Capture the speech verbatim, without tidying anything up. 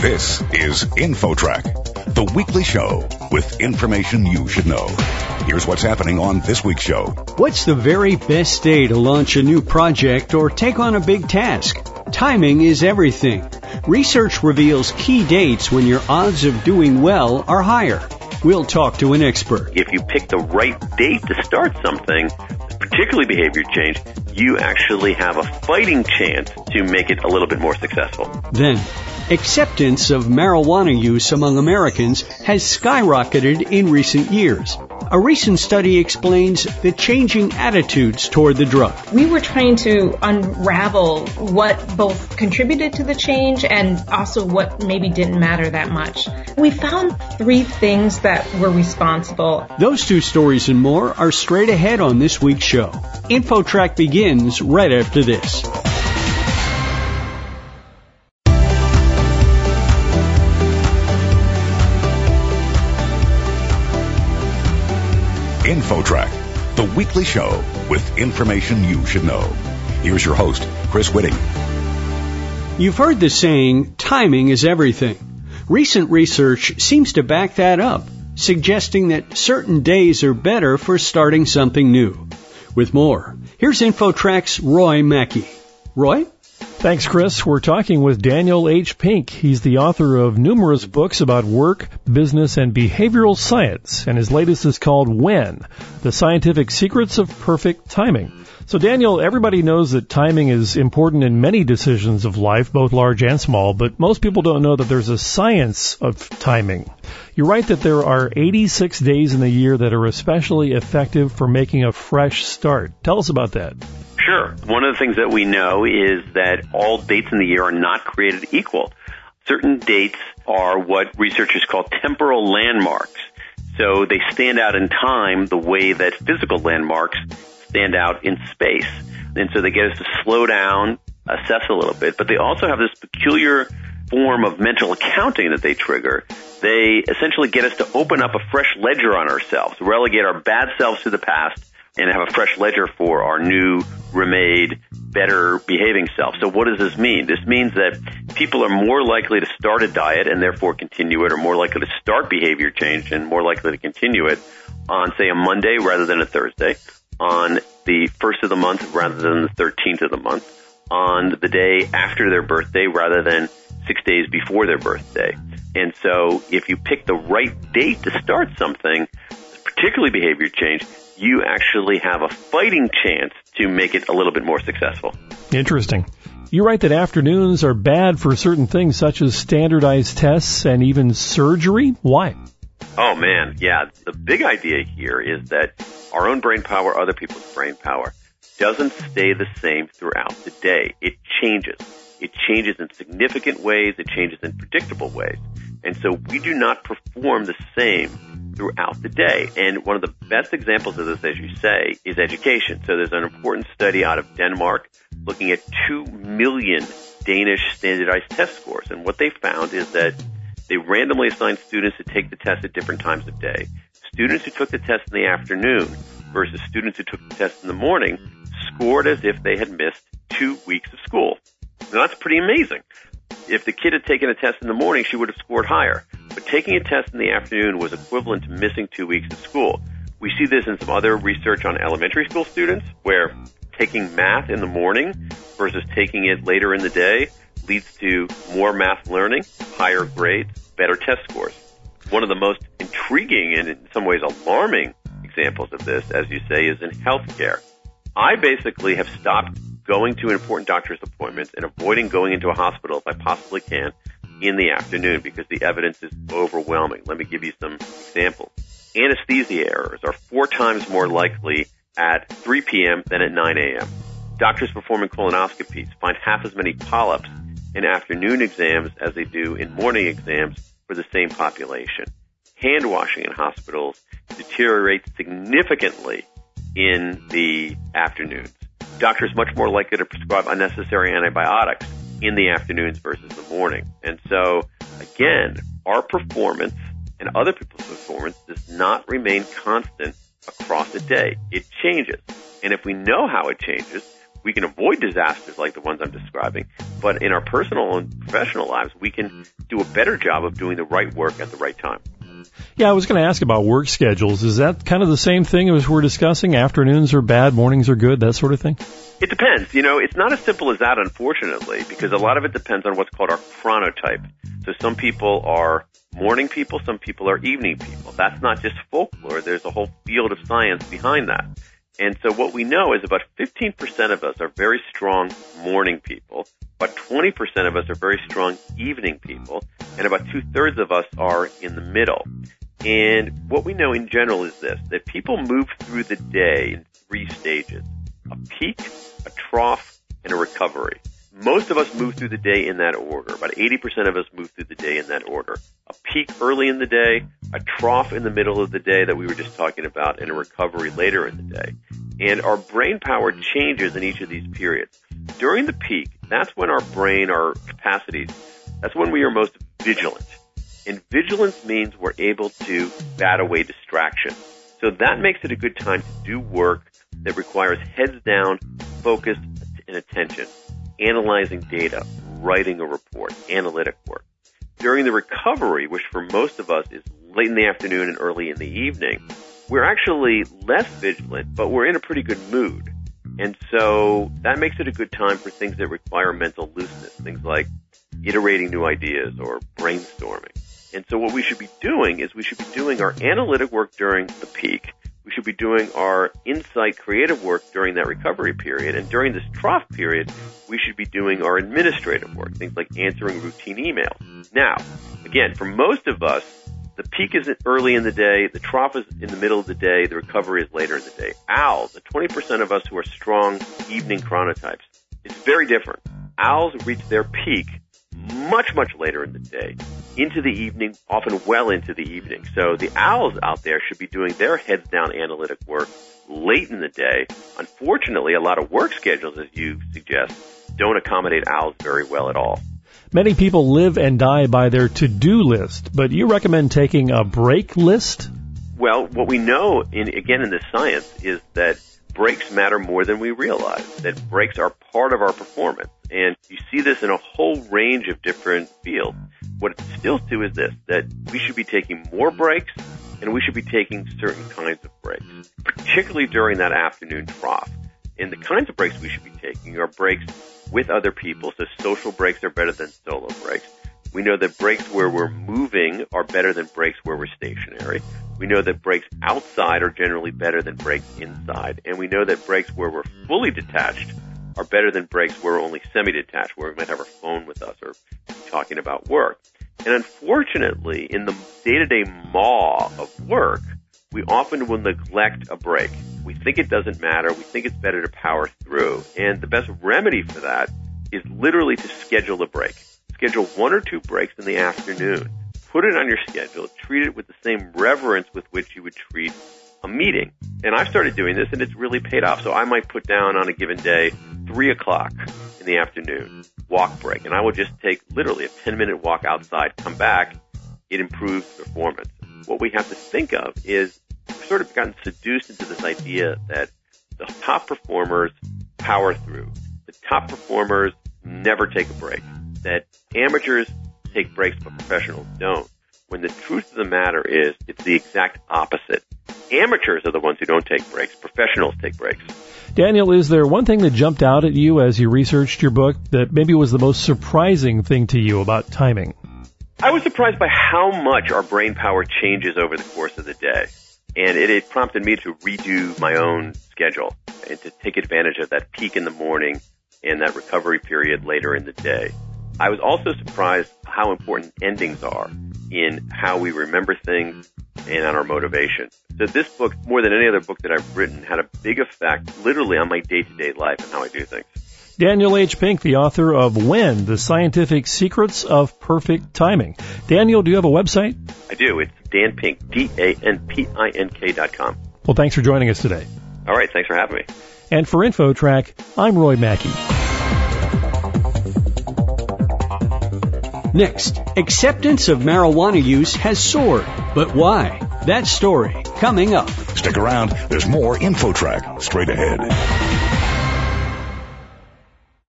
This is InfoTrack, the weekly show with information you should know. Here's what's happening on this week's show. What's the very best day to launch a new project or take on a big task? Timing is everything. Research reveals key dates when your odds of doing well are higher. We'll talk to an expert. If you pick the right date to start something, particularly behavior change, you actually have a fighting chance to make it a little bit more successful. Then, acceptance of marijuana use among Americans has skyrocketed in recent years. A recent study explains the changing attitudes toward the drug. We were trying to unravel what both contributed to the change and also what maybe didn't matter that much. We found three things that were responsible. Those two stories and more are straight ahead on this week's show. InfoTrack begins right after this. InfoTrack, the weekly show with information you should know. Here's your host, Chris Whitting. You've heard the saying, timing is everything. Recent research seems to back that up, suggesting that certain days are better for starting something new. With more, here's InfoTrack's Roy Mackey. Roy? Thanks, Chris. We're talking with Daniel H. Pink. He's the author of numerous books about work, business, and behavioral science, and his latest is called When, The Scientific Secrets of Perfect Timing. So, Daniel, everybody knows that timing is important in many decisions of life, both large and small, but most people don't know that there's a science of timing. You write that there are eighty-six days in the year that are especially effective for making a fresh start. Tell us about that. Sure. One of the things that we know is that all dates in the year are not created equal. Certain dates are what researchers call temporal landmarks. So they stand out in time the way that physical landmarks stand out in space. And so they get us to slow down, assess a little bit, but they also have this peculiar form of mental accounting that they trigger. They essentially get us to open up a fresh ledger on ourselves, relegate our bad selves to the past, and have a fresh ledger for our new, remade, better behaving self. So what does this mean? This means that people are more likely to start a diet and therefore continue it, or more likely to start behavior change and more likely to continue it on, say, a Monday rather than a Thursday, on the first of the month rather than the thirteenth of the month, on the day after their birthday rather than six days before their birthday. And so if you pick the right date to start something, particularly behavior change, you actually have a fighting chance to make it a little bit more successful. Interesting. You write that afternoons are bad for certain things such as standardized tests and even surgery. Why? Oh, man. Yeah. The big idea here is that our own brain power, other people's brain power, doesn't stay the same throughout the day. It changes. It changes in significant ways. It changes in predictable ways. And so we do not perform the same throughout the day. And one of the best examples of this, as you say, is education. So there's an important study out of Denmark looking at two million Danish standardized test scores. And what they found is that they randomly assigned students to take the test at different times of day. Students who took the test in the afternoon versus students who took the test in the morning scored as if they had missed two weeks of school. Now, that's pretty amazing. If the kid had taken a test in the morning, she would have scored higher. But taking a test in the afternoon was equivalent to missing two weeks of school. We see this in some other research on elementary school students, where taking math in the morning versus taking it later in the day leads to more math learning, higher grades, better test scores. One of the most intriguing and in some ways alarming examples of this, as you say, is in healthcare. I basically have stopped going to important doctor's appointments and avoiding going into a hospital if I possibly can in the afternoon because the evidence is overwhelming. Let me give you some examples. Anesthesia errors are four times more likely at three p.m. than at nine a.m. Doctors performing colonoscopies find half as many polyps in afternoon exams as they do in morning exams for the same population. Hand washing in hospitals deteriorates significantly in the afternoons. Doctors much more likely to prescribe unnecessary antibiotics in the afternoons versus the morning. And so, again, our performance and other people's performance does not remain constant across the day. It changes. And if we know how it changes, we can avoid disasters like the ones I'm describing, but in our personal and professional lives, we can do a better job of doing the right work at the right time. Yeah, I was going to ask about work schedules. Is that kind of the same thing as we're discussing? Afternoons are bad, mornings are good, that sort of thing? It depends. You know, it's not as simple as that, unfortunately, because a lot of it depends on what's called our chronotype. So some people are morning people, some people are evening people. That's not just folklore. There's a whole field of science behind that. And so what we know is about fifteen percent of us are very strong morning people, about twenty percent of us are very strong evening people, and about two-thirds of us are in the middle. And what we know in general is this, that people move through the day in three stages, a peak, a trough, and a recovery. Most of us move through the day in that order. About eighty percent of us move through the day in that order. A peak early in the day, a trough in the middle of the day that we were just talking about, and a recovery later in the day. And our brain power changes in each of these periods. During the peak, that's when our brain, our capacities, that's when we are most vigilant. And vigilance means we're able to bat away distraction. So that makes it a good time to do work that requires heads down, focus, and attention. Analyzing data, writing a report, analytic work. During the recovery, which for most of us is late in the afternoon and early in the evening, we're actually less vigilant, but we're in a pretty good mood. And so that makes it a good time for things that require mental looseness, things like iterating new ideas or brainstorming. And so what we should be doing is we should be doing our analytic work during the peak. We should be doing our insight creative work during that recovery period. And during this trough period, we should be doing our administrative work, things like answering routine emails. Now, again, for most of us, the peak is early in the day, the trough is in the middle of the day, the recovery is later in the day. Owls, the twenty percent of us who are strong evening chronotypes, it's very different. Owls reach their peak much, much later in the day, into the evening, often well into the evening. So the owls out there should be doing their heads-down analytic work late in the day. Unfortunately, a lot of work schedules, as you suggest, don't accommodate owls very well at all. Many people live and die by their to-do list, but you recommend taking a break list? Well, what we know, in, again, in the science, is that breaks matter more than we realize, that breaks are part of our performance. And you see this in a whole range of different fields. What it stills to is this, that we should be taking more breaks and we should be taking certain kinds of breaks, particularly during that afternoon trough. And the kinds of breaks we should be taking are breaks with other people, so social breaks are better than solo breaks. We know that breaks where we're moving are better than breaks where we're stationary. We know that breaks outside are generally better than breaks inside. And we know that breaks where we're fully detached are better than breaks where we're only semi-detached, where we might have our phone with us or talking about work. And unfortunately, in the day-to-day maw of work, we often will neglect a break. We think it doesn't matter. We think it's better to power through. And the best remedy for that is literally to schedule a break. Schedule one or two breaks in the afternoon. Put it on your schedule. Treat it with the same reverence with which you would treat a meeting. And I've started doing this, and it's really paid off. So I might put down on a given day three o'clock in the afternoon, walk break. And I will just take literally a ten-minute walk outside, come back. It improves performance. What we have to think of is we've sort of gotten seduced into this idea that the top performers power through. The top performers never take a break. That amateurs take breaks, but professionals don't. When the truth of the matter is, it's the exact opposite. Amateurs are the ones who don't take breaks. Professionals take breaks. Daniel, is there one thing that jumped out at you as you researched your book that maybe was the most surprising thing to you about timing? I was surprised by how much our brain power changes over the course of the day. And it, it prompted me to redo my own schedule and to take advantage of that peak in the morning and that recovery period later in the day. I was also surprised how important endings are in how we remember things and on our motivation. So this book, more than any other book that I've written, had a big effect literally on my day-to-day life and how I do things. Daniel H. Pink, the author of When, The Scientific Secrets of Perfect Timing. Daniel, do you have a website? I do. It's Dan Pink, D A N P I N K dot com. Well, thanks for joining us today. All right. Thanks for having me. And for InfoTrack, I'm Roy Mackey. Next, acceptance of marijuana use has soared, but why? That story coming up. Stick around, there's more InfoTrack straight ahead.